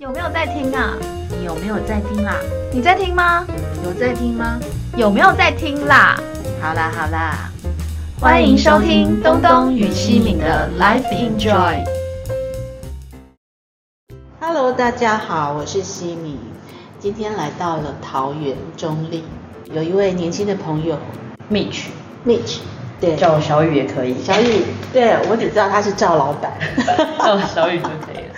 有没有在听啊？你有没有在听啦？你在听吗？有在听吗？有没有在听啦？好啦好啦，欢迎收听东东与西敏的 Life in Joy。Hello， 大家好，我是西敏，今天来到了桃园中壢，有一位年轻的朋友 Mitch。对，叫我小雨也可以。小雨，对，我只知道他是赵老板，叫我小雨就可以了。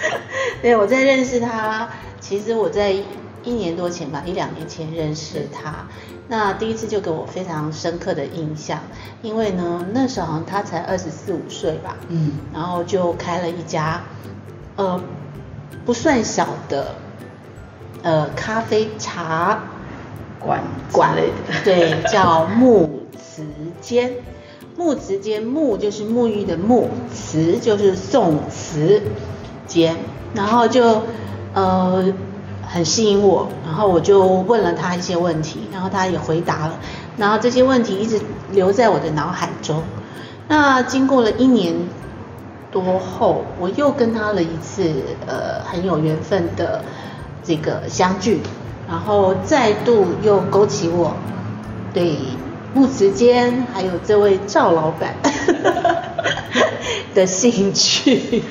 对，我在认识他，其实我在1年多前吧，1-2年前认识他。那第一次就给我非常深刻的印象，因为呢，那时候好像他才24-25岁吧，然后就开了一家，不算小的，咖啡茶馆类的，对，叫木慈间。木慈间，木就是沐浴的沐，慈就是宋慈间，然后就很吸引我，然后我就问了他一些问题，然后他也回答了，然后这些问题一直留在我的脑海中。那经过了1年多后，我又跟他了一次很有缘分的这个相聚，然后再度又勾起我对木慈间还有这位赵老板的兴趣，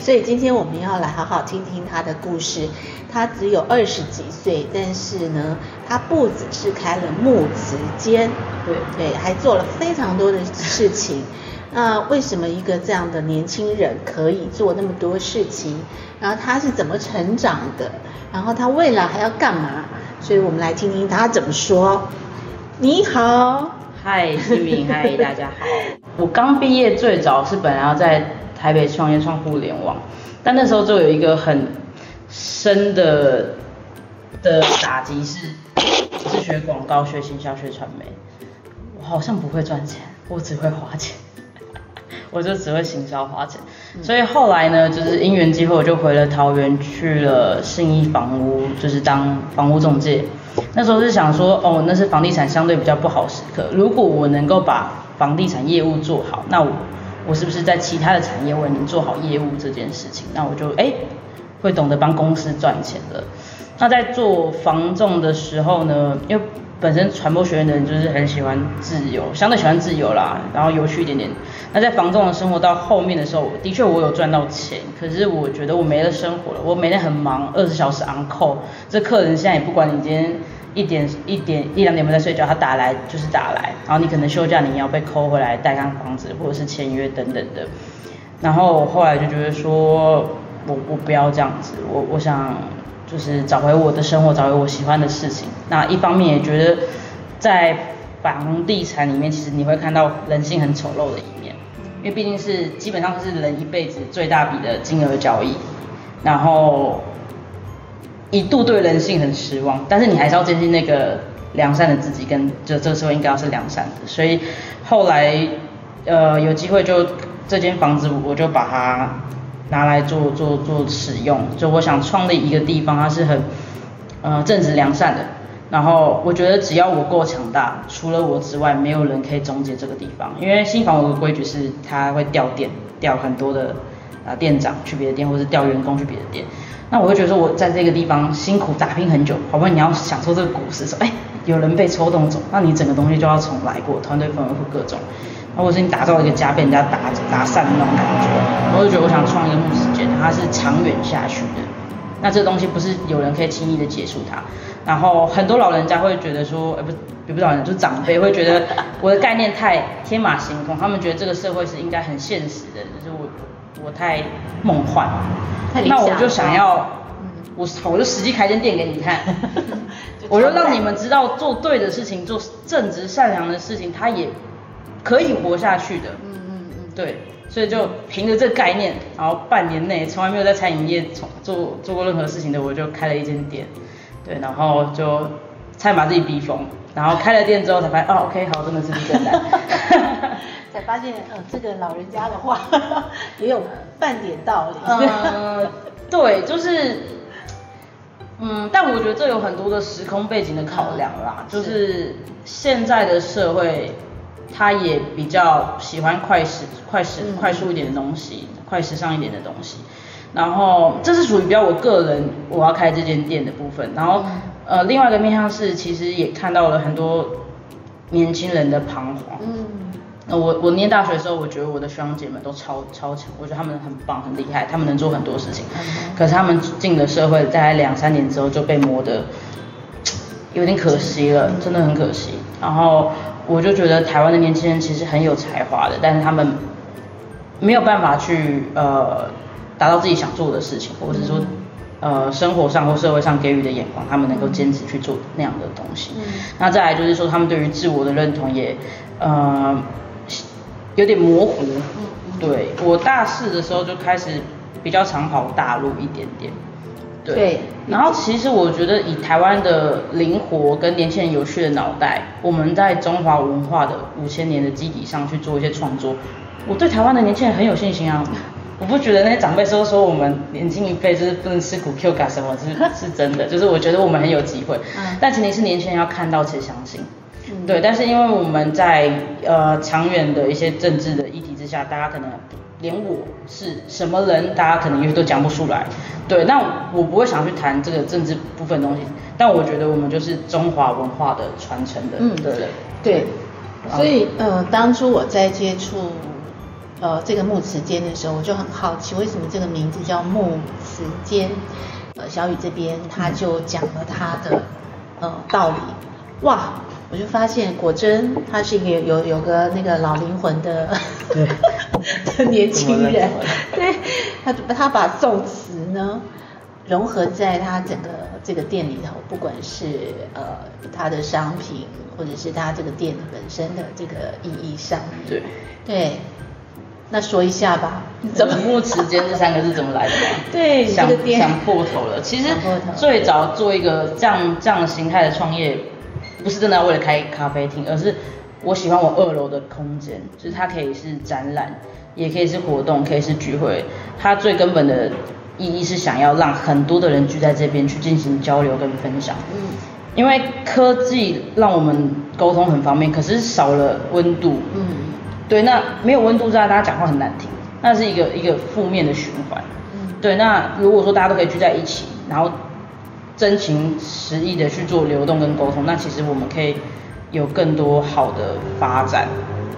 所以今天我们要来好好听听他的故事。他只有20几岁，但是呢，他不只是开了木慈间，对，还做了非常多的事情。那为什么一个这样的年轻人可以做那么多事情？然后他是怎么成长的？然后他未来还要干嘛？所以我们来听听他怎么说。你好，嗨，西敏，嗨，大家好。我刚毕业，最早是本来要在台北创业创互联网，但那时候就有一个很深的打击是，我是学广告、学行销、学传媒，我好像不会赚钱，我只会花钱，我就只会行销花钱。所以后来呢，就是因缘际会，我就回了桃园，去了信义房屋，就是当房屋中介。那时候是想说，哦，那是房地产相对比较不好时刻。如果我能够把房地产业务做好，那我是不是在其他的产业我也能做好业务这件事情？那我就会懂得帮公司赚钱了。那在做房仲的时候呢，因为本身传播学院的人就是很喜欢自由，相对喜欢自由啦，然后有趣一点点。那在房仲的生活到后面的时候，的确我有赚到钱，可是我觉得我没了生活了，我每天很忙，20小时 on call， 这客人现在也不管你今天1-2点在睡觉，他打来就是打来，然后你可能休假你也要被扣回来带看房子或者是签约等等的。然后后来就觉得说，我不要这样子，我想就是找回我的生活，找回我喜欢的事情。那一方面也觉得在房地产里面，其实你会看到人性很丑陋的一面，因为毕竟是基本上是人一辈子最大笔的金额交易，然后一度对人性很失望，但是你还是要坚信那个良善的自己，跟就这个时候应该要是良善的。所以后来有机会就这间房子我就把它拿来做使用，就我想创立一个地方，它是很正直良善的。然后我觉得只要我够强大，除了我之外没有人可以终结这个地方，因为新房屋的规矩是它会调店，调很多的店长去别的店，或是调员工去别的店。那我会觉得说，我在这个地方辛苦打拼很久，好不容易你要享受这个股市，说有人被抽动走，那你整个东西就要重来过，团队氛围或各种，那或是你打造一个家被人家打散的那种感觉。我就觉得我想创一个木慈间，它是长远下去的，那这东西不是有人可以轻易的结束它。然后很多老人家会觉得说，不是老人，就是长辈会觉得我的概念太天马行空，他们觉得这个社会是应该很现实的，就是我太梦幻了，那我就想要，我就实际开间店给你看，我就让你们知道做对的事情，做正直善良的事情，它也可以活下去的。对，所以就凭着这个概念，然后半年内从来没有在餐饮业做过任何事情的，我就开了一间店。对，然后就差点把自己逼疯，然后开了店之后才发现，OK， 好，真的是不简单。才发现，这个老人家的话也有半点道理。对，就是，但我觉得这有很多的时空背景的考量啦。就是现在的社会，他也比较喜欢快速一点的东西，快时尚一点的东西。然后这是属于比较我个人我要开这间店的部分。然后另外一个面向是，其实也看到了很多年轻人的彷徨。我念大学的时候，我觉得我的学长姐们都超强，我觉得他们很棒很厉害，他们能做很多事情。可是他们进了社会，大概2-3年之后就被磨得有点可惜了，真的很可惜。然后我就觉得台湾的年轻人其实很有才华的，但是他们没有办法去达到自己想做的事情，或者说生活上或社会上给予的眼光，他们能够坚持去做那样的东西。那再来就是说，他们对于自我的认同也有点模糊。对，我大四的时候就开始比较常跑大陆一点点。对，然后其实我觉得以台湾的灵活跟年轻人有趣的脑袋，我们在中华文化的5000年的基底上去做一些创作，我对台湾的年轻人很有信心啊！我不觉得那些长辈说我们年轻一辈就是不能吃苦 Q 嘎什么，是真的，就是我觉得我们很有机会。但前提是年轻人要看到且相信。对，但是因为我们在长远的一些政治的议题之下，大家可能连我是什么人，大家可能也都讲不出来。对，那我不会想去谈这个政治部分的东西，但我觉得我们就是中华文化的传承的人。对，所以当初我在接触这个木池间的时候，我就很好奇为什么这个名字叫木池间。小雨这边他就讲了他的道理，哇！我就发现果真他是一个有个那个老灵魂的的年轻人。对，他把宋词呢融合在他整个这个店里头，不管是他的商品或者是他这个店本身的这个意义上面。对，那说一下吧，怎么木池间这3个字怎么来的吧？对，想破头了。其实最早做一个这样形态的创业，不是真的要为了开咖啡厅，而是我喜欢我2楼的空间，就是它可以是展览，也可以是活动，可以是聚会。它最根本的意义是想要让很多的人聚在这边去进行交流跟分享。因为科技让我们沟通很方便，可是少了温度。对，那没有温度在，大家讲话很难听，那是一个负面的循环。对，那如果说大家都可以聚在一起，然后真情实意的去做流动跟沟通，那其实我们可以有更多好的发展。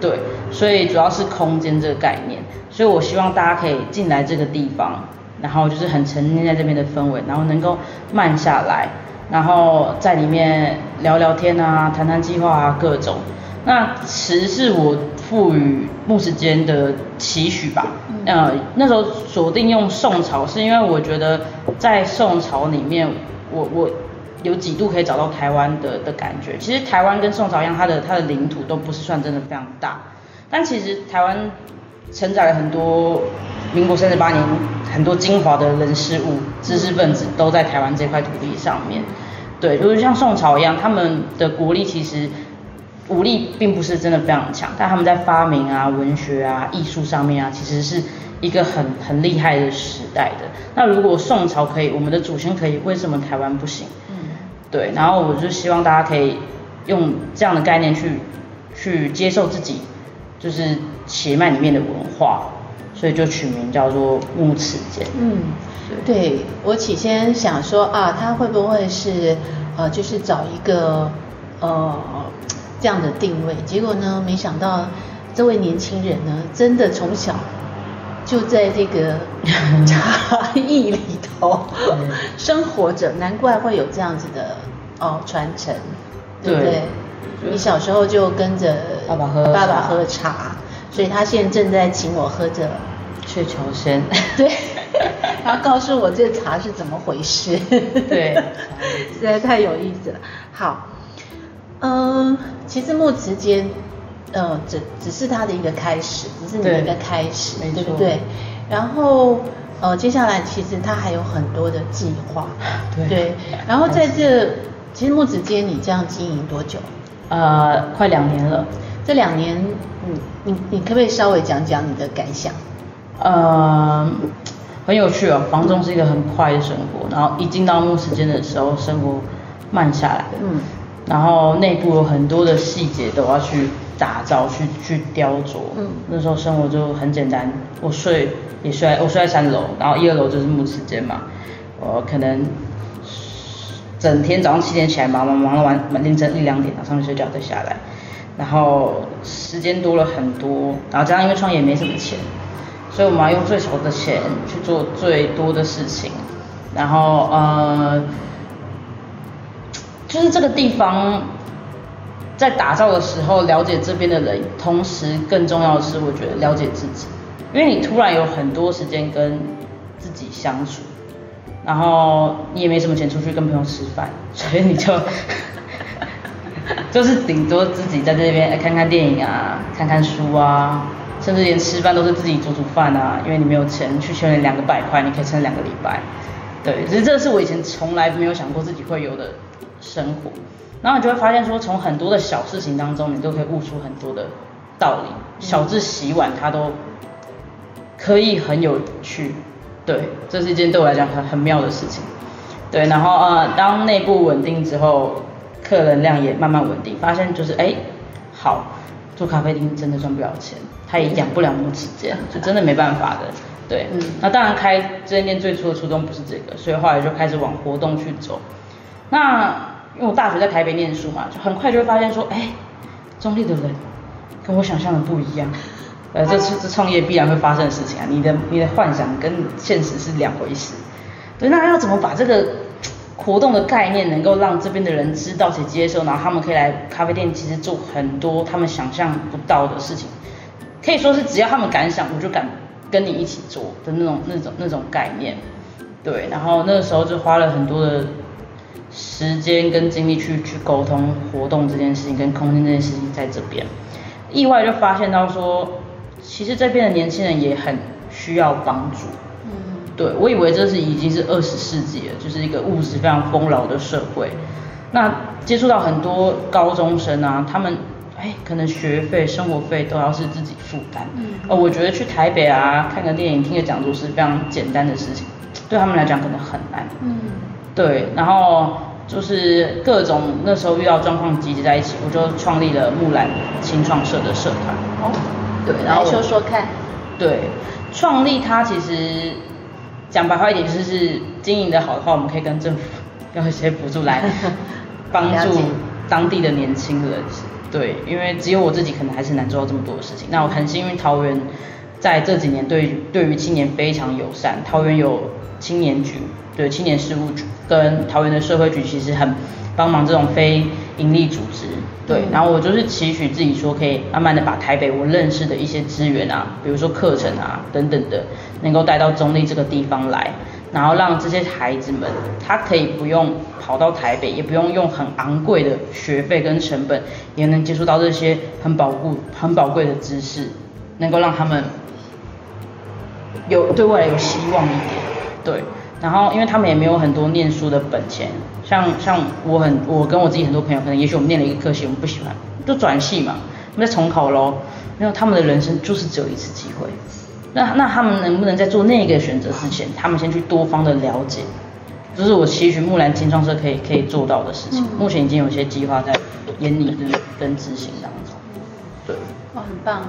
对，所以主要是空间这个概念，所以我希望大家可以进来这个地方，然后就是很沉浸在这边的氛围，然后能够慢下来，然后在里面聊聊天啊，谈谈计划啊，各种。那池是我赋予木池间的期许吧。那时候锁定用宋朝，是因为我觉得在宋朝里面，我有几度可以找到台湾的感觉。其实台湾跟宋朝一样，它的领土都不是算真的非常大，但其实台湾承载了很多民国38年很多精华的人事物、知识分子都在台湾这块土地上面。对，就是像宋朝一样，他们的国力其实武力并不是真的非常强，但他们在发明啊、文学啊、艺术上面啊，其实是一个很厉害的时代的。那如果宋朝可以，我们的祖先可以，为什么台湾不行？对，然后我就希望大家可以用这样的概念去接受自己就是血脉里面的文化，所以就取名叫做木池间。对，我起先想说啊，他会不会是就是找一个这样的定位？结果呢，没想到这位年轻人呢，真的从小就在这个茶艺里头生活着，难怪会有这样子的传承，对不对？你小时候就跟着爸爸喝茶，所以他现在正在请我喝着雀巢仙。对，他告诉我这茶是怎么回事。对，实在太有意思了。好，其实木池间只是他的一个开始，只是你的一个开始，对不对？然后接下来其实他还有很多的计划。对，然后在这，其实木池间你这样经营多久？快2年了。这2年，你可不可以稍微讲讲你的感想？很有趣哦，房中是一个很快的生活，然后一进到木池间的时候，生活慢下来了。然后内部有很多的细节都要去打造去雕琢。那时候生活就很简单，我睡在3楼，然后1、2楼就是木时间嘛。我可能整天早上7点起来忙完凌晨1、2点，然后上去睡觉再下来，然后时间多了很多，然后加上因为创业也没什么钱，所以我们要用最少的钱去做最多的事情。然后就是这个地方在打造的时候，了解这边的人，同时更重要的是我觉得了解自己，因为你突然有很多时间跟自己相处，然后你也没什么钱出去跟朋友吃饭，所以你就就是顶多自己在这边看看电影啊，看看书啊，甚至连吃饭都是自己煮饭啊，因为你没有钱去欠人200块，你可以撑2个礼拜。对，只是这是我以前从来没有想过自己会有的生活。然后你就会发现说，从很多的小事情当中，你都可以悟出很多的道理。小至洗碗，它都可以很有趣。对，这是一件对我来讲很妙的事情。对，然后当内部稳定之后，客人量也慢慢稳定，发现就是好，做咖啡厅真的赚不了钱，它也养不了木时间，就真的没办法的。对，那当然开这间店最初的初衷不是这个，所以后来就开始往活动去走。那因为我大学在台北念书嘛，就很快就会发现说，中立的人跟我想象的不一样。这是创业必然会发生的事情啊，你的幻想跟现实是2回事。对，那要怎么把这个活动的概念能够让这边的人知道且接受，然后他们可以来咖啡店，其实做很多他们想象不到的事情，可以说是只要他们敢想，我就敢跟你一起做的那种概念。对，然后那个时候就花了很多的时间跟精力去沟通活动这件事情跟空间这件事情。在这边意外就发现到说，其实这边的年轻人也很需要帮助。对，我以为这是已经是20世纪了，就是一个物质非常丰饶的社会。那接触到很多高中生啊，他们可能学费、生活费都要是自己负担。我觉得去台北啊，看个电影、听个讲座是非常简单的事情，对他们来讲可能很难。对，然后就是各种那时候遇到状况集结在一起，我就创立了木兰青创社的社团。对，然后来说说看。对，创立它其实讲白话一点，就是经营的好的话，我们可以跟政府要一些补助来帮助当地的年轻人。对，因为只有我自己可能还是难做到这么多的事情。那我很幸运，桃园在这几年对于青年非常友善。桃园有青年局，对，青年事务局跟桃园的社会局其实很帮忙这种非营利组织。对，然后我就是期许自己说，可以慢慢的把台北我认识的一些资源啊，比如说课程啊等等的，能够带到中壢这个地方来，然后让这些孩子们，他可以不用跑到台北，也不用用很昂贵的学费跟成本，也能接触到这些很宝贵的知识，能够让他们有对未来有希望一点。对，然后因为他们也没有很多念书的本钱，像我跟我自己很多朋友，可能也许我们念了一个科系，我们不喜欢，就转系嘛，我们再重考咯。没有，他们的人生就是只有一次机会。那他们能不能在做那个选择之前，他们先去多方的了解，这是我期许木兰青创社可以做到的事情。目前已经有一些计划在研拟跟执行当中。对，哇，很棒。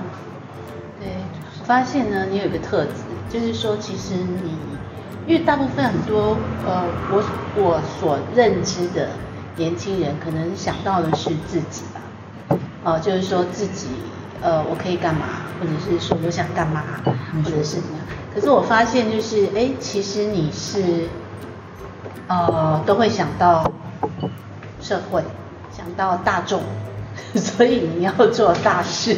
对，我发现呢，你有一个特质，就是说其实你，因为大部分很多我所认知的年轻人，可能想到的是自己吧，就是说自己我可以干嘛，或者是说我想干嘛，或者是什么。可是我发现就是，其实你是，都会想到社会，想到大众，所以你要做大事。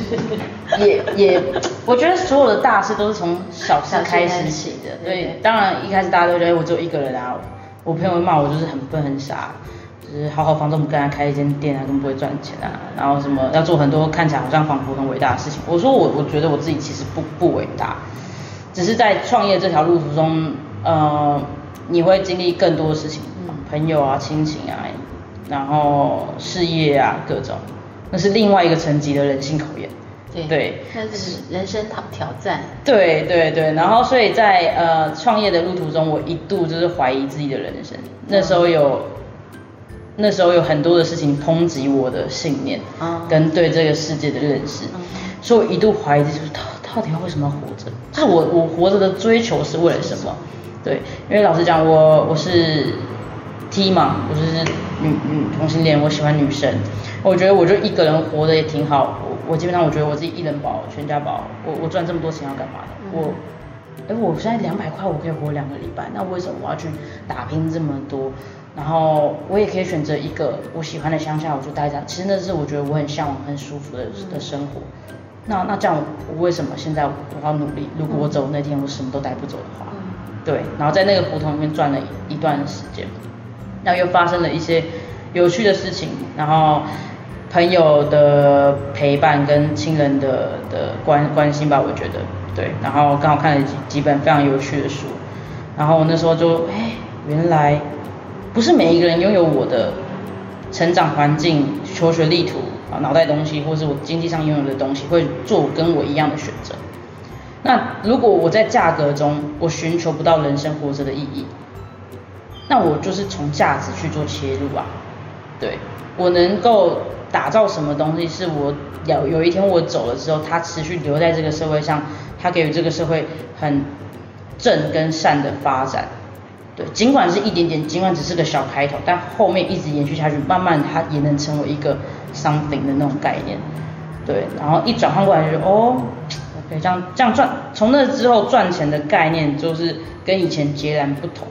也，我觉得所有的大事都是从小事开始起的。对，当然一开始大家都觉得我只有一个人啊，我朋友骂我就是很笨很傻。就是好好房东不跟他开一间店啊，根本不会赚钱啊，然后什么要做很多看起来好像仿佛很伟大的事情。我说我觉得我自己其实不伟大，只是在创业这条路途中，你会经历更多的事情，朋友啊、亲情啊，然后事业啊各种，那是另外一个层级的人性考验。对，那是人生挑战。对，然后所以在创业的路途中，我一度就是怀疑自己的人生。那时候有。那时候有很多的事情抨击我的信念跟对这个世界的认识，所以我一度怀疑就是他到底为什么要活着，就是我活着的追求是为了什么。对，因为老实讲我是 T 嘛，我就是同性恋，我喜欢女生，我觉得我就一个人活着也挺好，我基本上我觉得我自己一人饱全家饱，我赚这么多钱要干嘛的，我现在200块我可以活2个礼拜，那为什么我要去打拼这么多？然后我也可以选择一个我喜欢的乡下，我就待在，其实那是我觉得我很向往很舒服的生活。那这样我为什么现在我要努力？如果我走那天我什么都带不走的话，对。然后在那个胡同里面转了一段时间，那又发生了一些有趣的事情，然后朋友的陪伴跟亲人的关心吧，我觉得对。然后刚好看了几本非常有趣的书，然后我那时候就原来不是每一个人拥有我的成长环境、求学力图、脑袋东西，或是我经济上拥有的东西，会做跟我一样的选择。那如果我在价格中我寻求不到人生活着的意义，那我就是从价值去做切入啊。对，我能够打造什么东西是我有一天我走了之后，它持续留在这个社会上，它给予这个社会很正跟善的发展。对，尽管是一点点，尽管只是个小开头，但后面一直延续下去，慢慢它也能成为一个 something 的那种概念。对，然后一转换过来就我可以这样赚。从那之后赚钱的概念就是跟以前截然不同。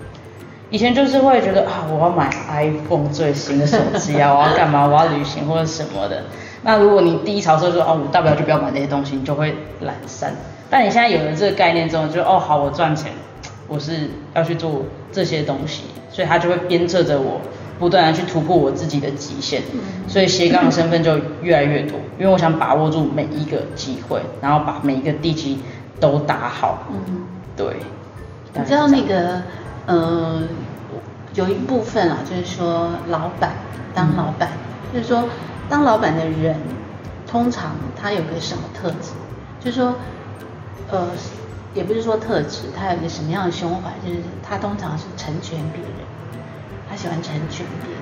以前就是会觉得我要买 iPhone 最新的手机啊，我要干嘛，我要旅行或者什么的。那如果你第一潮社说我大不了就不要买那些东西，你就会懒散。但你现在有了这个概念之后，就好，我赚钱，我是要去做这些东西，所以他就会鞭策着我，不断的去突破我自己的极限。所以斜杠的身份就越来越多，因为我想把握住每一个机会，然后把每一个地基都打好。对。你知道那个有一部分啊，就是说老板当老板，就是说当老板的人，通常他有个什么特质，就是说也不是说特质，他有一个什么样的胸怀，就是他通常是成全别人，他喜欢成全别人。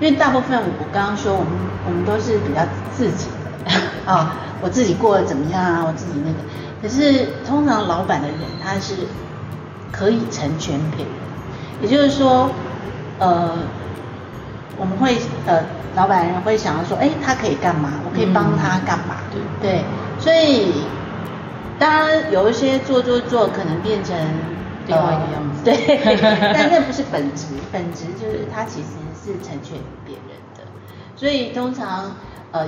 因为大部分我刚刚说我们都是比较自己的我自己过得怎么样啊，我自己那个。可是通常老板的人，他是可以成全别人，也就是说我们会老板人会想要说他可以干嘛，我可以帮他干嘛。对，所以当然有一些做可能变成另外一个样子，对，但那不是本质，本质就是他其实是成全别人的。所以通常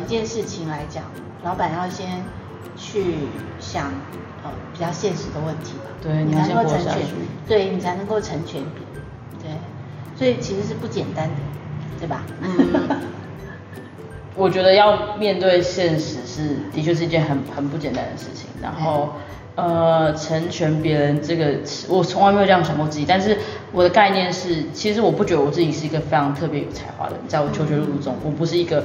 一件事情来讲，老板要先去想比较现实的问题吧，对，你才能够成全，对，你才能够成全别人，对，所以其实是不简单的，对吧？我觉得要面对现实的确是一件很不简单的事情。然后成全别人这个词我从来没有这样想过自己，但是我的概念是，其实我不觉得我自己是一个非常特别有才华的人，在我求学路中，我不是一个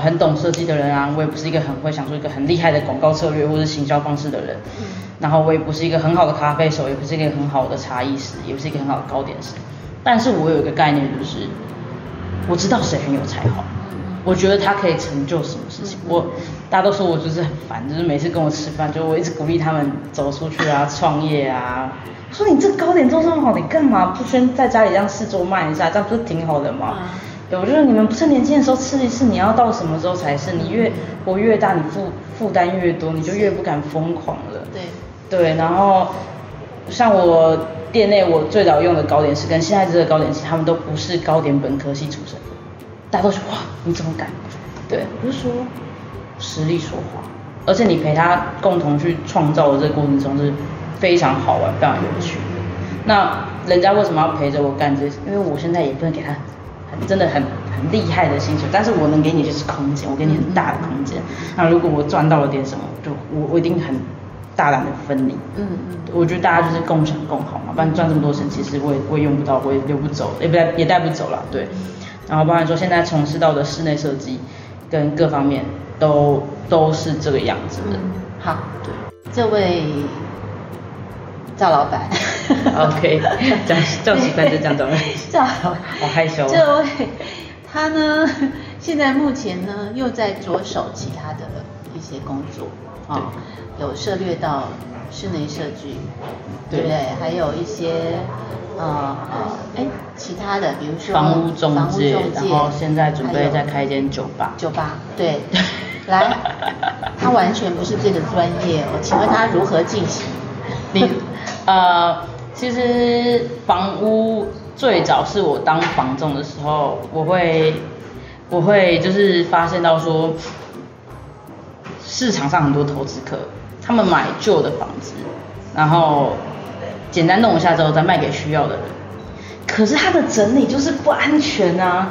很懂设计的人啊，我也不是一个很会想出一个很厉害的广告策略或者行销方式的人，然后我也不是一个很好的咖啡手，也不是一个很好的茶艺师，也不是一个很好的糕点师。但是我有一个概念，就是我知道谁很有才华，我觉得他可以成就什么事情。大家都说我就是很烦，就是每次跟我吃饭，就我一直鼓励他们走出去啊，创业啊。我说你这糕点做这么好，你干嘛不先在家里让试做卖一下，这样不是挺好的吗？对，我觉得你们不是年轻的时候吃一次，你要到什么时候才是？你越活越大，你负担越多，你就越不敢疯狂了。对，然后像我店内我最早用的糕点师跟现在这个糕点师，他们都不是糕点本科系出身的。大家都说哇你怎么敢？对，我就说实力说话，而且你陪他共同去创造的这个过程中是非常好玩非常有趣的。那人家为什么要陪着我干这些？因为我现在也不能给他真的很厉害的薪水，但是我能给你就是空间，我给你很大的空间。那如果我赚到了点什么，就我一定很大胆的分你。我觉得大家就是共享共好嘛，不然赚这么多钱其实我也用不到，我也留不走，也带不走了。对。然后包含说现在从事到的室内设计跟各方面都是这个样子的。好，对，这位赵老板OK 叫几分就这样子赵老板好害羞，这位他呢现在目前呢又在着手其他的一些工作啊、哦，有涉略到室内设计，对不对？还有一些其他的，比如说房屋中介，然后现在准备再开一间酒吧，对，来，他完全不是这个专业，我请问他如何进行？其实房屋最早是我当房仲的时候，我会就是发现到说，市场上很多投资客，他们买旧的房子，然后简单弄一下之后再卖给需要的人，可是他的整理就是不安全啊。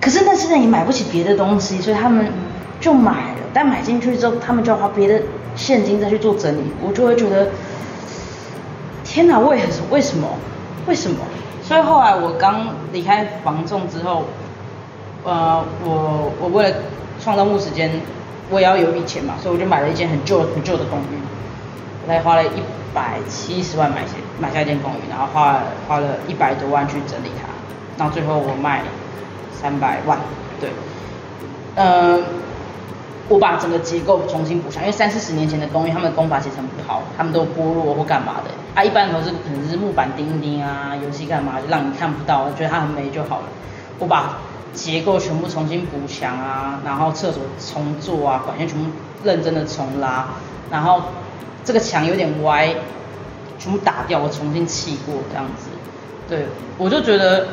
可是那现在也买不起别的东西，所以他们就买了，但买进去之后，他们就要花别的现金再去做整理，我就会觉得，天哪，为什么？所以后来我刚离开房仲之后，我为了创造木时间，我也要有一笔钱嘛，所以我就买了一间很旧的公寓，我才花了170万买下一间公寓，然后花了100多万去整理它，然后最后我卖300万，对，我把整个结构重新补上，因为30-40年前的公寓，他们的工法其实很不好，他们都剥落或干嘛的啊，一般的时候可能是木板钉一钉啊，油漆干嘛，就让你看不到，觉得它很美就好了。我把结构全部重新补强啊，然后厕所重做啊，管线全部认真的重拉，然后这个墙有点歪，全部打掉，我重新砌过这样子。对，我就觉得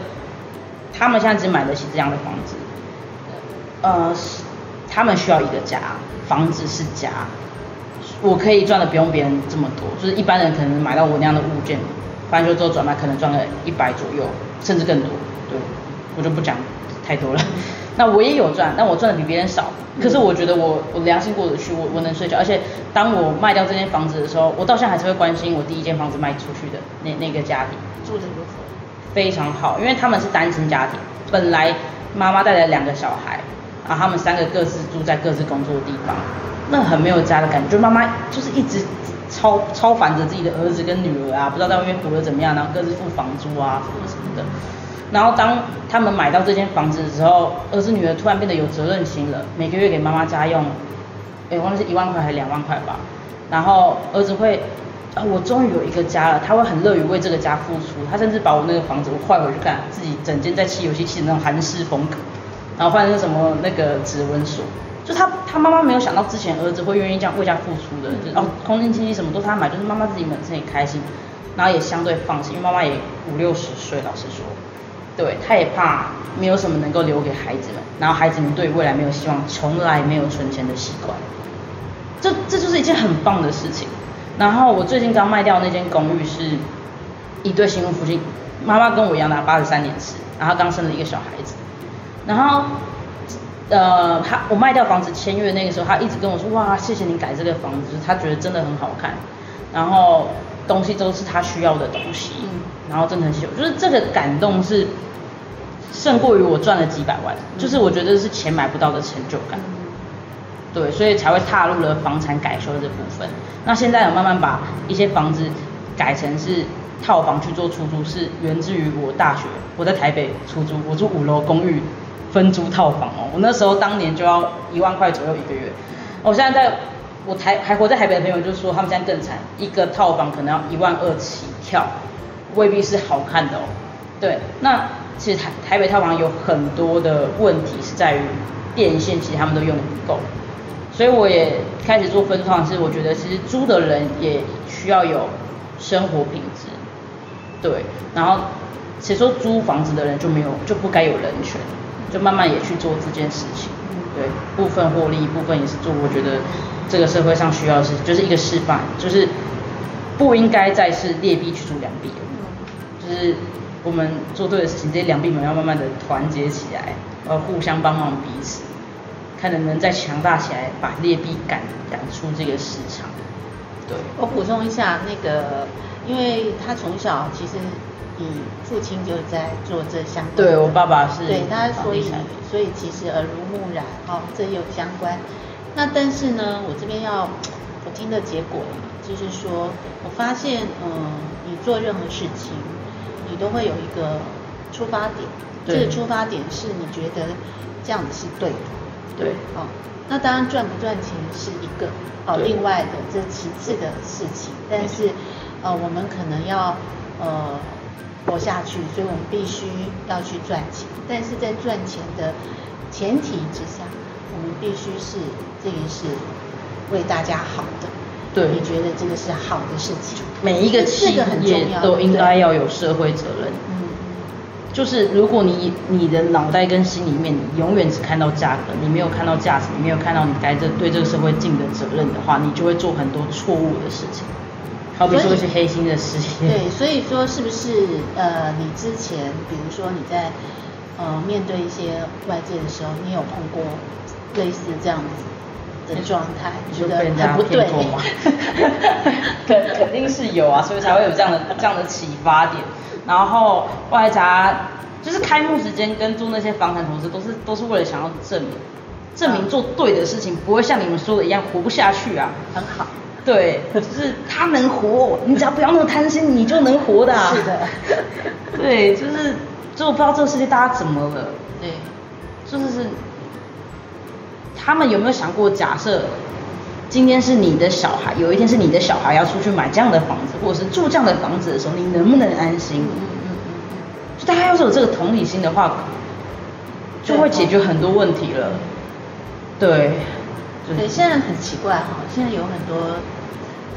他们现在只买得起这样的房子，他们需要一个家，房子是家，我可以赚的不用别人这么多，就是一般人可能买到我那样的物件，翻修之后转卖可能赚了100左右，甚至更多。对，我就不讲太多了。那我也有赚，但我赚的比别人少，可是我觉得我良心过得去，我能睡觉，而且当我卖掉这间房子的时候，我到现在还是会关心我第一间房子卖出去的那个家庭住的如何，非常好，因为他们是单亲家庭，本来妈妈带来2个小孩。啊，他们3个各自住在各自工作的地方，那很没有家的感觉。就妈妈就是一直超烦着自己的儿子跟女儿啊，不知道在外面活得怎么样，然后各自付房租啊什么的。然后当他们买到这间房子的时候，儿子女儿突然变得有责任心了，每个月给妈妈家用，忘了是1万块还是2万块吧。然后儿子会，我终于有一个家了，他会很乐于为这个家付出，他甚至把我那个房子我换回去干，自己整间在漆油漆漆的那种韩式风格。然后换成什么那个指纹锁，就他妈妈没有想到之前儿子会愿意这样为家付出的，就是空气清新什么都他买，就是妈妈自己本身也开心，然后也相对放心，因为妈妈也50-60岁，老实说，对，他也怕没有什么能够留给孩子们，然后孩子们对未来没有希望，从来没有存钱的习惯，这就是一件很棒的事情。然后我最近刚卖掉那间公寓是一对新婚夫妻，妈妈跟我一样大，83年次，然后刚生了一个小孩子。然后，我卖掉房子签约那个时候，他一直跟我说：“哇，谢谢你改这个房子，他觉得真的很好看，然后东西都是他需要的东西，然后真的很喜欢，就是这个感动是胜过于我赚了几百万，就是我觉得是钱买不到的成就感。对，所以才会踏入了房产改修这部分。那现在我慢慢把一些房子改成是。”套房去做出租是源自于我大学，我在台北出租，我住5楼公寓分租套房哦。我那时候当年就要1万块左右一个月。我现在还活在台北的朋友就说他们现在更惨，一个套房可能要12000起跳，未必是好看的哦。对，那其实台北套房有很多的问题是在于电线，其实他们都用的不够，所以我也开始做分套房，是我觉得其实租的人也需要有生活品质。对，然后谁说租房子的人就不该有人权，就慢慢也去做这件事情。对，部分获利，部分也是做我觉得这个社会上需要的事情，就是一个示范，就是不应该再是劣币驱逐良币，就是我们做对的事情，这些良币们要慢慢的团结起来，互相帮忙彼此，看能不能再强大起来，把劣币赶出这个市场。对，我补充一下那个。因为他从小其实你父亲就在做这相关的，对，我爸爸是，对，他所以其实耳濡目染哦，这也有相关。那但是呢，我这边我听的结果就是说，我发现你做任何事情，你都会有一个出发点，这个出发点是你觉得这样子是对的，对，哦，那当然赚不赚钱是一个哦，另外的这其次的事情，但是我们可能要活下去，所以我们必须要去赚钱，但是在赚钱的前提之下，我们必须是这个是为大家好的。对，你觉得这个是好的事情？每一个企业都应该要有社会责任。嗯，就是如果你的脑袋跟心里面，你永远只看到价格，你没有看到价值，你没有看到你该对这个社会尽的责任的话，你就会做很多错误的事情，好比说一些黑心的事情。对，所以说是不是你之前比如说你在面对一些外界的时候，你有碰过类似这样子的状态，你觉得很不对吗？肯定是有啊，所以才会有这样的启发点。然后外加就是开幕时间跟做那些房产投资，都是为了想要证明做对的事情，不会像你们说的一样活不下去啊。很好。对，就是他能活，你只要不要那么贪心，你就能活的啊。是的。对，就我不知道这个世界大家怎么了。对，就是。他们有没有想过，假设今天是你的小孩，有一天是你的小孩要出去买这样的房子，或者是住这样的房子的时候，你能不能安心？就大家要是有这个同理心的话，就会解决很多问题了。对，对，现在很奇怪哈，现在有很多，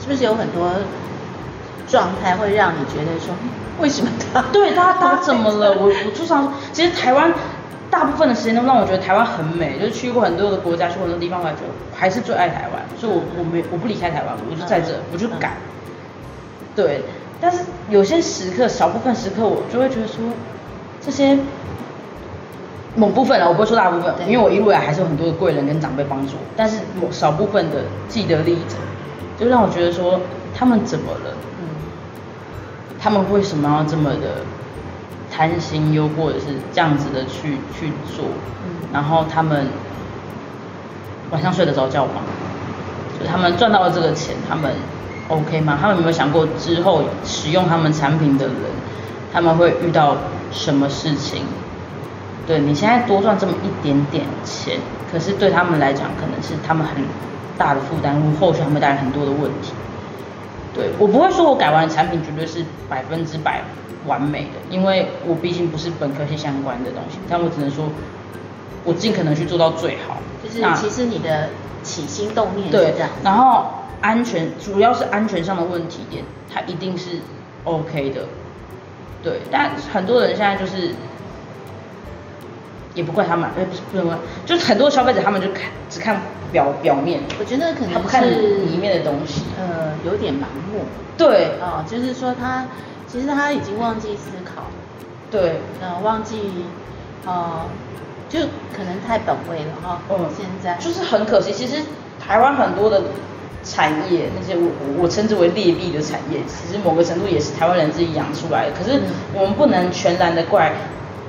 是不是有很多状态会让你觉得说，为什么他？对，他怎么了？我就想，其实台湾。大部分的时间都让我觉得台湾很美，就是去过很多的国家，去过很多地方，我还觉得还是最爱台湾，所以我不离开台湾，我就在这，我就敢。对，但是有些时刻，少部分时刻，我就会觉得说，这些某部分啊，我不会说大部分，因为我一路来还是有很多的贵人跟长辈帮助，但是某少部分的既得利益者，就让我觉得说他们怎么了？他们为什么要这么的？贪心又或者是这样子的去做，然后他们晚上睡得着觉吗？就他们赚到了这个钱，他们 OK 吗？他们有没有想过之后使用他们产品的人，他们会遇到什么事情？对，你现在多赚这么一点点钱，可是对他们来讲可能是他们很大的负担，后续他们带来很多的问题。对，我不会说我改完的产品绝对是100%完美的，因为我毕竟不是本科系相关的东西，但我只能说，我尽可能去做到最好。就是其实你的起心动念是这样。对，然后安全，主要是安全上的问题点，它一定是 OK 的。对，但很多人现在就是，也不怪他们，不能怪，就是很多消费者他们就只看表面。我觉得可能是他不看里面的东西，有点盲目。对，就是说他。其实他已经忘记思考，对，忘记，就可能太本位了哈。现在就是很可惜，其实台湾很多的产业，那些我称之为劣币的产业，其实某个程度也是台湾人自己养出来的。可是我们不能全然的怪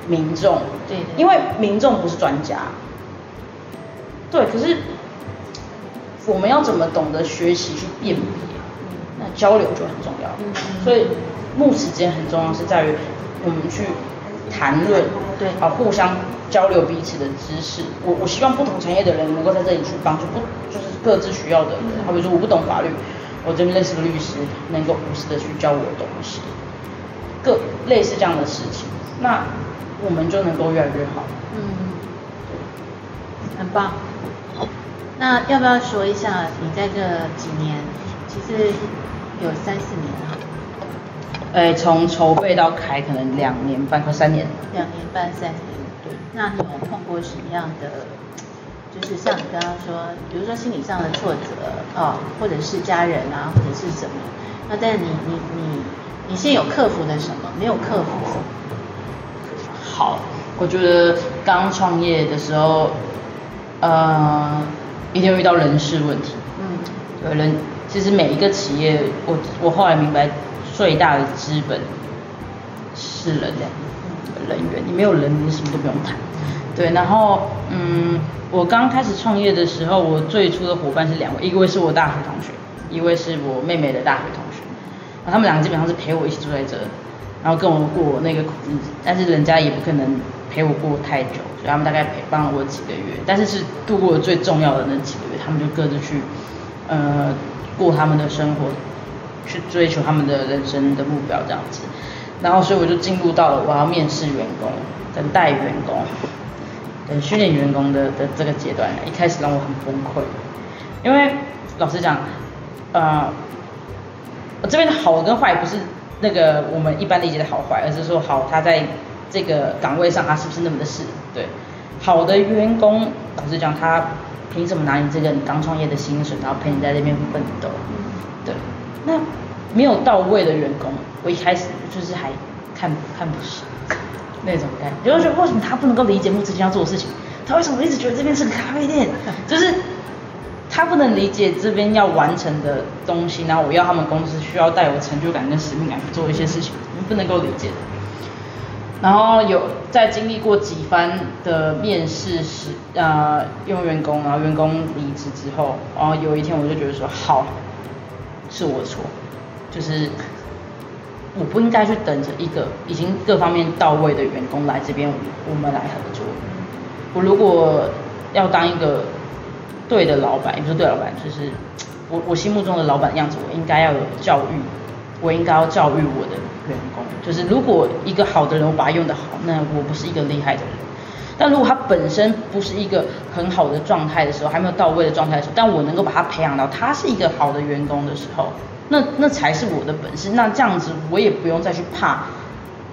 民众，对，因为民众不是专家。对，可是我们要怎么懂得学习去辨别，那交流就很重要。所以。目时间很重要，是在于我们去谈论，对，互相交流彼此的知识。我希望不同产业的人能够在这里去帮助不，就是各自需要的人。好比说我不懂法律，我这边认识的律师能够无私的去教我东西，各类似这样的事情，那我们就能够越来越好。很棒。那要不要说一下你在这几年，其实有3-4年了。从筹备到开可能2年半快3年。2年半3年，对。那你有碰过什么样的，就是像你刚刚说，比如说心理上的挫折啊，或者是家人啊，或者是什么？那但你现在有克服的什么？没有克服什么？好，我觉得刚创业的时候，一定会遇到人事问题。对，其实每一个企业，我后来明白。最大的资本是人员，你没有人，你什么都不用谈。对，然后我刚开始创业的时候，我最初的伙伴是2位，一位是我大学同学，一位是我妹妹的大学同学，他们两个基本上是陪我一起住在这，然后跟我过那个苦日子，但是人家也不可能陪我过太久，所以他们大概陪伴我几个月，但是是度过最重要的那几个月，他们就各自去过他们的生活，去追求他们的人生的目标这样子。然后所以我就进入到了我要面试员工、等待员工、等训练员工的这个阶段。一开始让我很崩溃，因为老实讲，我这边的好跟坏不是那个我们一般理解的好坏，而是说好他在这个岗位上他是不是那么的适应。对，好的员工老实讲，他凭什么拿你这个你刚创业的薪水，然后陪你在这边奋斗？对，那没有到位的员工，我一开始就是还看不上那种感觉，就是觉得为什么他不能够理解我之前要做的事情，他为什么一直觉得这边是个咖啡店，就是他不能理解这边要完成的东西，然后我要他们公司需要带有成就感跟使命感做一些事情，不能够理解的。然后有在经历过几番的面试时，用员工，然后员工离职之后，然后有一天我就觉得说，好，是我错，就是我不应该去等着一个已经各方面到位的员工来这边我们来合作。我如果要当一个对的老板，也不是对老板，就是我心目中的老板的样子，我应该要有教育，我应该要教育我的员工。就是如果一个好的人，我把他用得好，那我不是一个厉害的人。但如果他本身不是一个很好的状态的时候，还没有到位的状态的时候，但我能够把他培养到他是一个好的员工的时候，那才是我的本事。那这样子我也不用再去怕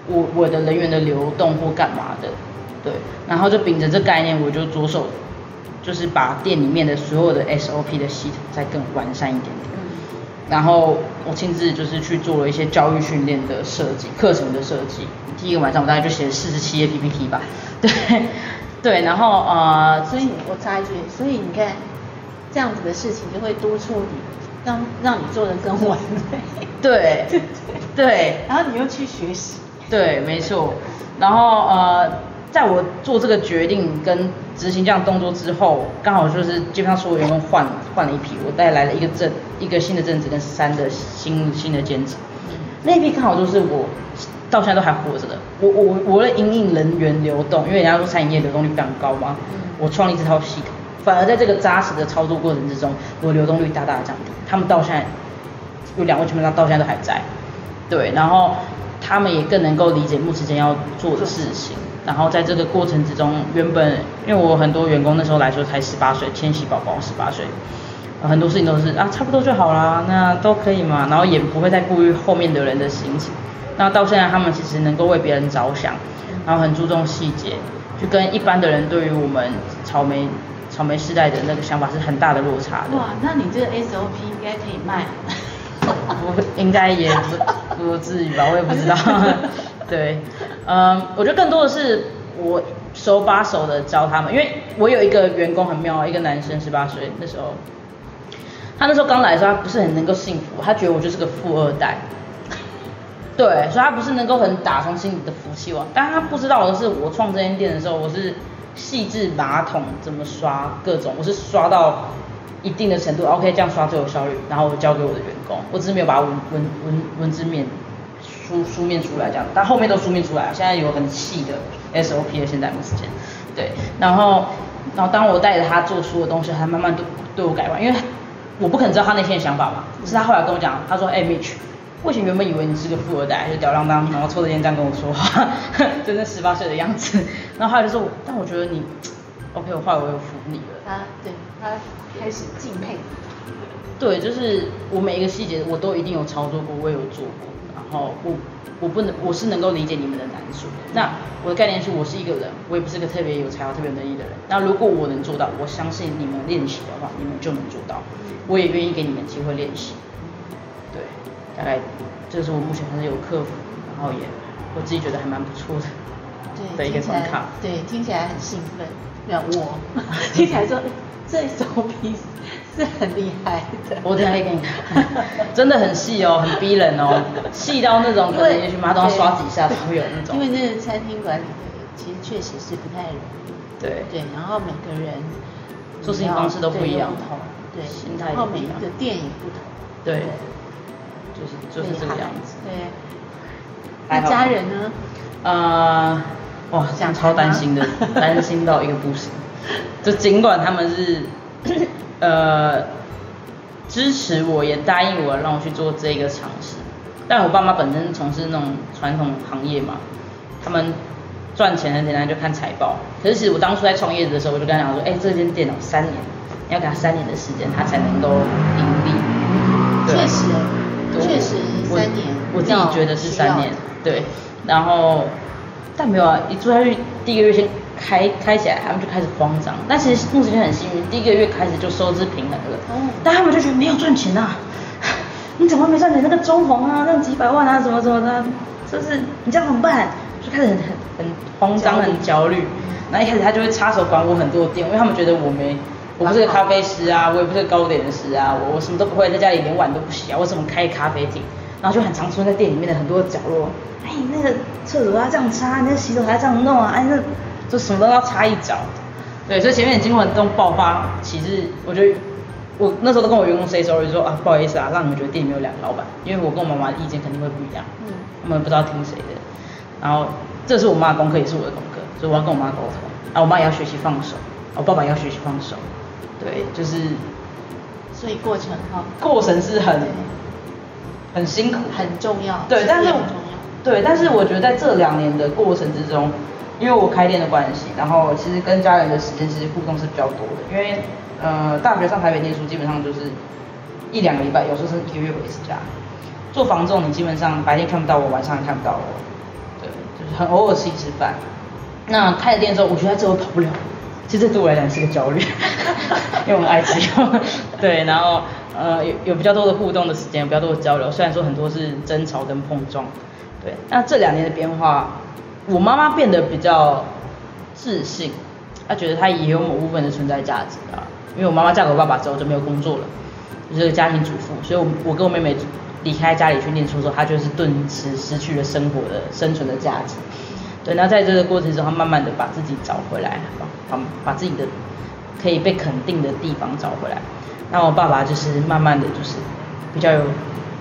我的人员的流动或干嘛的。对，然后就秉着这概念，我就着手就是把店里面的所有的 SOP 的系统再更完善一点点。然后我亲自就是去做了一些教育训练的设计、课程的设计。第一个晚上我大概就写了47页 PPT 吧。对，然后所以我插一句，所以你看这样子的事情就会督促你，让你做的更完美。对，然后你又去学习。对，没错。然后在我做这个决定跟执行这样动作之后，刚好就是基本上所有员工换了一批，我带来了一个新的正职跟3的新的兼职，那一批刚好就是我到现在都还活着的。我为了因应人员流动，因为人家说餐饮业流动率非常高嘛，我创立这套系统，反而在这个扎实的操作过程之中，我流动率大大的降低。他们到现在有2位全部到现在都还在，对，然后他们也更能够理解目前要做的事情。然后在这个过程之中，原本因为我很多员工那时候来说才18岁，千禧宝宝18岁，很多事情都是差不多就好啦，那都可以嘛，然后也不会再顾虑后面的人的心情。那到现在他们其实能够为别人着想，然后很注重细节，就跟一般的人对于我们草莓世代的那个想法是很大的落差的。哇，那你这个 SOP 应该可以卖。我应该也不至于吧，我也不知道。对，我觉得更多的是我手把手的教他们，因为我有一个员工很妙，一个男生18岁那时候，他那时候刚来的时候，他不是很能够幸福，他觉得我就是个富二代，对，所以他不是能够很打从心里的服气我，但他不知道的是，我创这间店的时候，我是细致马桶怎么刷各种，我是刷到一定的程度 ，OK， 这样刷最有效率，然后我交给我的员工，我只是没有把文字面。书面出来这样，但后面都书面出来了。现在有很细的 SOP 的，现在没时间。对，然后当我带着他做出的东西，他慢慢对我改观，因为我不可能知道他那天的想法嘛。是他后来跟我讲，他说：“哎、Mitch， 我以前原本以为你是个富二代，就吊郎当，然后抽着烟这样跟我说话，就那18岁的样子。”然后后来就说：“但我觉得你 ，OK， 我后来我有服你了。”对，他开始敬佩。对，就是我每一个细节我都一定有操作过，我也有做过。然后我是能够理解你们的难处。那我的概念是，我是一个人，我也不是个特别有才华、特别能力的人。那如果我能做到，我相信你们练习的话，你们就能做到。我也愿意给你们机会练习。对，大概这是我目前还是有克服，然后也我自己觉得还蛮不错的一个关卡。对，听起来很兴奋，让我听起来说这手臂是很厉害的，我等一下给你看，真的很细哦，很逼人哦，细到那种可能也许马桶要刷几下才会有那种。因为那个餐厅管理其实确实是不太容易。对，然后每个人做事情方式都不一样，对，心态也不一样，然后每一个店也不同，对，就是这个样子。对，还好。家人呢？哇，这样超担心的，担心到一个不行。就尽管他们是支持我，也答应我让我去做这个尝试，但我爸妈本身从事那种传统行业嘛，他们赚钱很简单，就看财报。可是其实我当初在创业的时候，我就跟他讲说，这间店3年，你要给他3年的时间，他才能够盈利。确实，确实3年，我自己觉得是3年，对。然后，但没有啊，一做下去，第一个月先开起来，他们就开始慌张。但其实目前很幸运，第一个月开始就收支平衡了。但他们就觉得没有赚钱啊，你怎么没赚钱？那个装潢啊，那几百万啊，什么什么的，就是你这样怎么办？就开始很慌张，很焦虑。那一开始他就会插手管我很多店，因为他们觉得我不是个咖啡师啊，我也不是个糕点师啊，我什么都不会，在家里连碗都不洗啊，我怎么开咖啡厅？然后就很常出现在店里面的很多角落。那个厕所要这样擦，那个洗手台要这样弄啊，那就什么都要擦一脚。对，所以前面经过这种爆发，其实我觉得我那时候都跟我员工 say sorry 说不好意思啊，让你们觉得店里面有2个老板，因为我跟我妈妈的意见肯定会不一样，他们不知道听谁的。然后这是我妈的功课，也是我的功课，所以我要跟我妈沟通。我妈也要学习放手，我爸爸也要学习放手。对，就是，所以过程是很辛苦，很重要。对，但是我觉得在这2年的过程之中，因为我开店的关系，然后其实跟家人的时间其实互动是比较多的，因为大学上台北念书，基本上就是1-2个礼拜，有时候是1个月回一次家。做房仲，你基本上白天看不到我，晚上也看不到我。很偶尔吃一次饭。那开了店之后，我觉得这我跑不了，其实对我来讲是个焦虑，因为我很爱吃。对，然后有比较多的互动的时间，比较多的交流，虽然说很多是争吵跟碰撞。对，那这2年的变化，我妈妈变得比较自信，她觉得她也有某部分的存在价值啊。因为我妈妈嫁给我爸爸之后就没有工作了，就是个家庭主妇，所以我跟我妹妹离开家里去念书的时候，他就是顿时失去了生存的价值。对，那在这个过程中，他慢慢的把自己找回来，把自己的可以被肯定的地方找回来。那我爸爸就是慢慢的就是比较有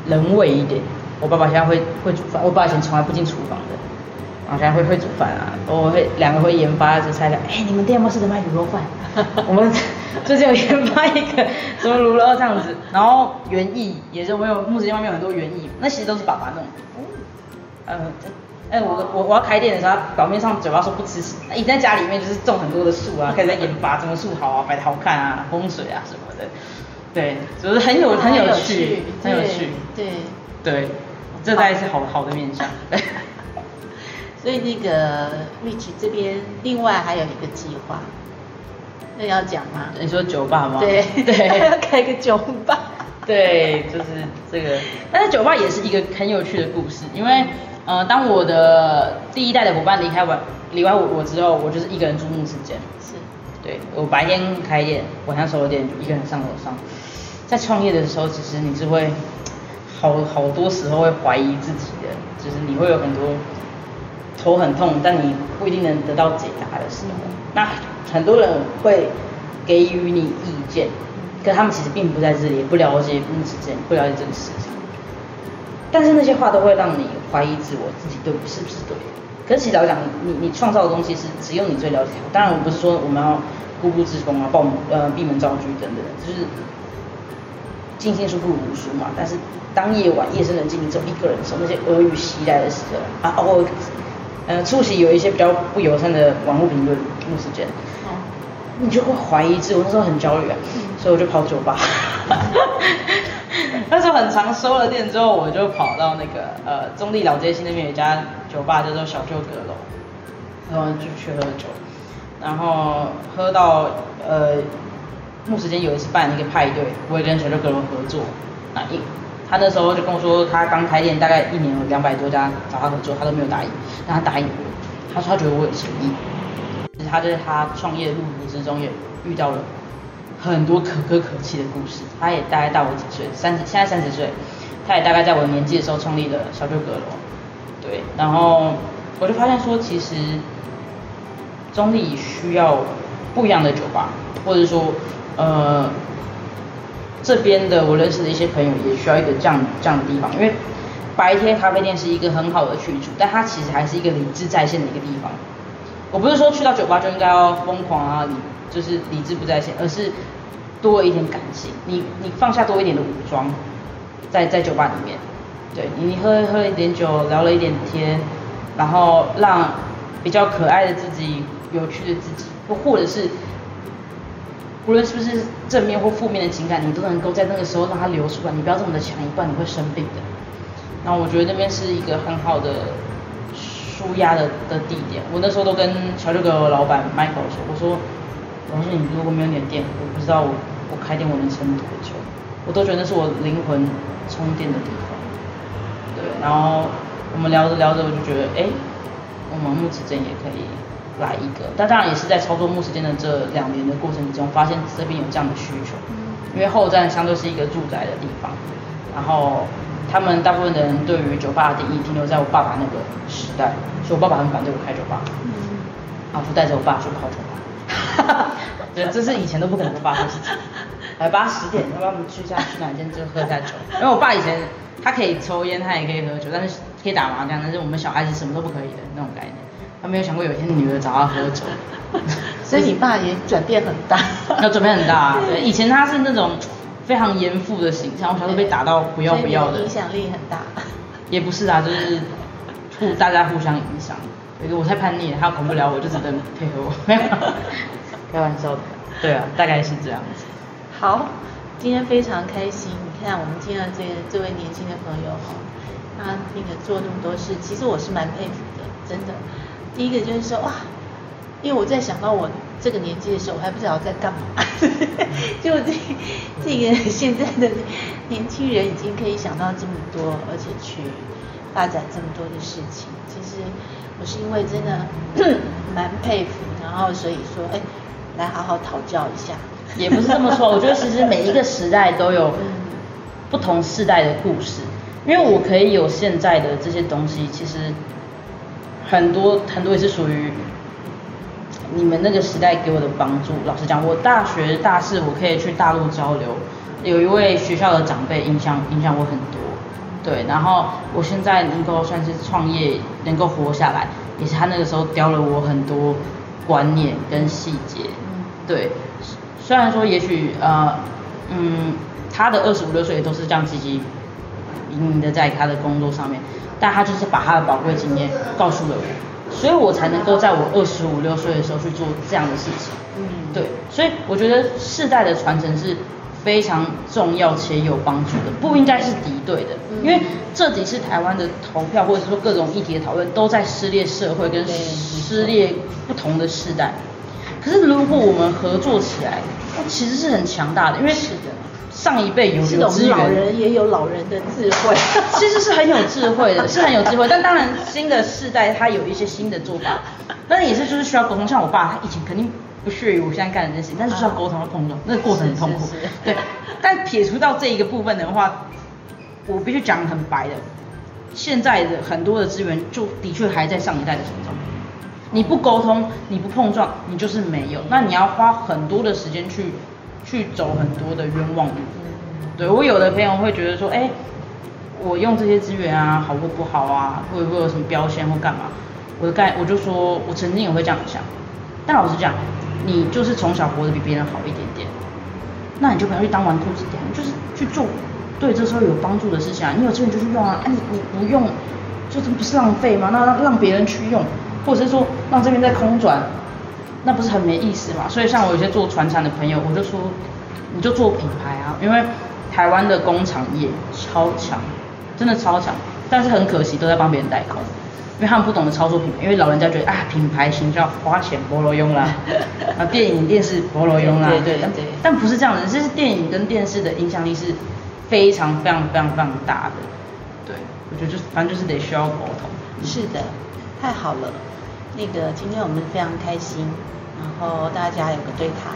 人味一点。我爸爸现在会煮饭，我爸以前从来不进厨房的，然后现在会煮饭啊。我会2个会研发这菜料，你们店有没有试着卖卤肉饭？我们最近有研发一个什么卤肉这样子，然后园艺也就没有，木子街外面有很多园艺，那其实都是爸爸弄的。我要开店的时候，他表面上嘴巴说不吃，一直在家里面就是种很多的树啊，开始在研发怎么树好啊，摆得好看啊，风水啊什么的。对，就是很有趣，很有趣。对，这大概是好的面向。所以那个 Rich 这边另外还有一个计划。那要讲吗？你说酒吧吗？对，要开个酒吧。对，就是这个。但是酒吧也是一个很有趣的故事，因为当我的第一代的伙伴离开我之后，我就是一个人住木之间。是。对，我白天开店，晚上收了店，就一个人上楼上。在创业的时候，其实你是会好多时候会怀疑自己的，就是你会有很多头很痛，但你不一定能得到解答的时候。那很多人会给予你意见，可他们其实并不在这里，也不了解木之间，不了解这个市场。但是那些话都会让你怀疑自我，自己对是不是对的。可是其实老实讲，你创造的东西是只有你最了解。当然，我不是说我们要固步自封啊，闭门造车等等，就是尽信书不如无书嘛。但是当夜深人静，你只有一个人的时候，那些耳语袭来的时候啊，我出席有一些比较不友善的网络评论，木之间。你就会怀疑自我，那时候很焦虑啊，所以我就跑酒吧。那时候很常收了店之后，我就跑到那个中立老街西那边有一家酒吧叫做小舅阁楼，然后就去喝酒，然后喝到木时间有一次办了一个派对，我也跟小舅阁楼合作，他那时候就跟我说，他刚开店大概1年有200多家找他合作，他都没有答应，但他答应我，他说他觉得我有诚意。他在他创业的路途之中也遇到了很多可歌可泣的故事。他也大概大我几岁，现在30岁，他也大概在我年纪的时候创立了小舅阁楼。对，然后我就发现说，其实中立需要不一样的酒吧，或者说这边的我认识的一些朋友也需要一个这样的地方，因为白天咖啡店是一个很好的去处，但它其实还是一个理智在线的一个地方。我不是说去到酒吧就应该要疯狂啊，就是理智不在线，而是多了一点感性，你放下多一点的武装，在酒吧里面，对你喝一点酒，聊了一点天，然后让比较可爱的自己、有趣的自己，或者是无论是不是正面或负面的情感，你都能够在那个时候让它流出来，你不要这么的强硬，不然你会生病的。然后我觉得那边是一个很好的舒压的地点。我那时候都跟小酒馆老板 Michael 说，我说，老师，你如果没有你的店，我不知道我开店我能撑多久。我都觉得那是我灵魂充电的地方。对，然后我们聊着聊着，我就觉得，哎，我们木时间也可以来一个。但当然也是在操作木时间的这2年的过程中，发现这边有这样的需求，因为后站相对是一个住宅的地方，然后他们大部分的人对于酒吧的定义停留在我爸爸那个时代，所以我爸爸很反对我开酒吧，然后就带着我爸去泡酒吧。对，这是以前都不可能发生的事情。来10点，要不要我们去哪间就喝一下酒？因为我爸以前他可以抽烟，他也可以喝酒，但是可以打麻将，但是我们小孩子什么都不可以的那种概念。他没有想过有一天女儿找他喝酒。所以你爸也转变很大。转变很大啊！对，以前他是那种非常严父的形象，我小时候被打到不要不要的。影响力很大。也不是啊，就是大家互相影响。我太叛逆了，他管不了我，就只能配合我。没有，开玩笑的。对啊，大概是这样子。好，今天非常开心。你看，我们今天这位年轻的朋友哈，他那个做那么多事，其实我是蛮佩服的，真的。第一个就是说，哇，因为我在想到我这个年纪的时候，我还不知道在干嘛。就这个现在的年轻人已经可以想到这么多，而且去发展这么多的事情，其实。我是因为真的蛮佩服，然后所以说，哎，来好好讨教一下。也不是这么说，我觉得其实每一个时代都有不同世代的故事，因为我可以有现在的这些东西，其实很多很多也是属于你们那个时代给我的帮助。老实讲，我大学大四我可以去大陆交流，有一位学校的长辈影响我很多。对，然后我现在能够算是创业，能够活下来，也是他那个时候教了我很多观念跟细节。对，虽然说也许他的25、26岁都是这样积极盈盈的在他的工作上面，但他就是把他的宝贵经验告诉了我，所以我才能够在我25、26岁的时候去做这样的事情。对，所以我觉得世代的传承是非常重要且有帮助的，不应该是敌对的，因为这几次台湾的投票或者是说各种议题的讨论都在撕裂社会跟撕裂不同的世代。可是如果我们合作起来，其实是很强大的，因为上一辈有资源，老人也有老人的智慧，其实是很有智慧的，是很有智慧。但当然新的世代他有一些新的做法，但也是就是需要沟通。像我爸，他以前肯定不屑于我现在干的这些事情，但是需要沟通和碰撞，那个过程很痛苦。是，对。但撇除到这一个部分的话，我必须讲很白的，现在的很多的资源就的确还在上一代的手中。你不沟通，你不碰撞，你就是没有。那你要花很多的时间去走很多的冤枉路。对，我有的朋友会觉得说，哎，我用这些资源啊，好或不好啊，会不会有什么标签或干嘛？我就说，我曾经也会这样想，但老实讲。你就是从小活得比别人好一点点，那你就不要去当纨绔子弟，就是去做对这时候有帮助的事情啊。你有资源就去用啊，你不用，就是不是浪费吗？那让别人去用，或者是说让这边在空转，那不是很没意思嘛？所以像我有些做传产的朋友，我就说你就做品牌啊，因为台湾的工厂业超强，真的超强，但是很可惜都在帮别人代工。因为他们不懂得操作品牌，因为老人家觉得啊，品牌形象花钱菠萝用啦，啊，电影电视菠萝用啦，对，但不是这样的，这是电影跟电视的影响力是非常非常非常非常大的，对，我觉得反正就是得需要沟通。是的，太好了，那个今天我们非常开心，然后大家有个对谈，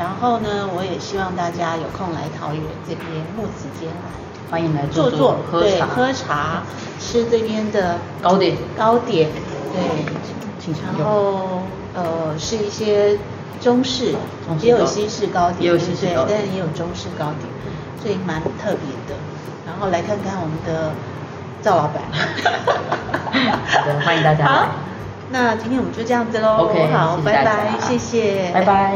然后呢，我也希望大家有空来桃园这边木子间来。欢迎来坐喝茶，吃这边的糕点，对，然后是一些中式，也有西式糕点，对，但是也有中式糕点，所以蛮特别的。然后来看看我们的赵老板。好的，欢迎大家来。好，那今天我们就这样子喽。OK， 好，拜拜，谢谢，拜拜。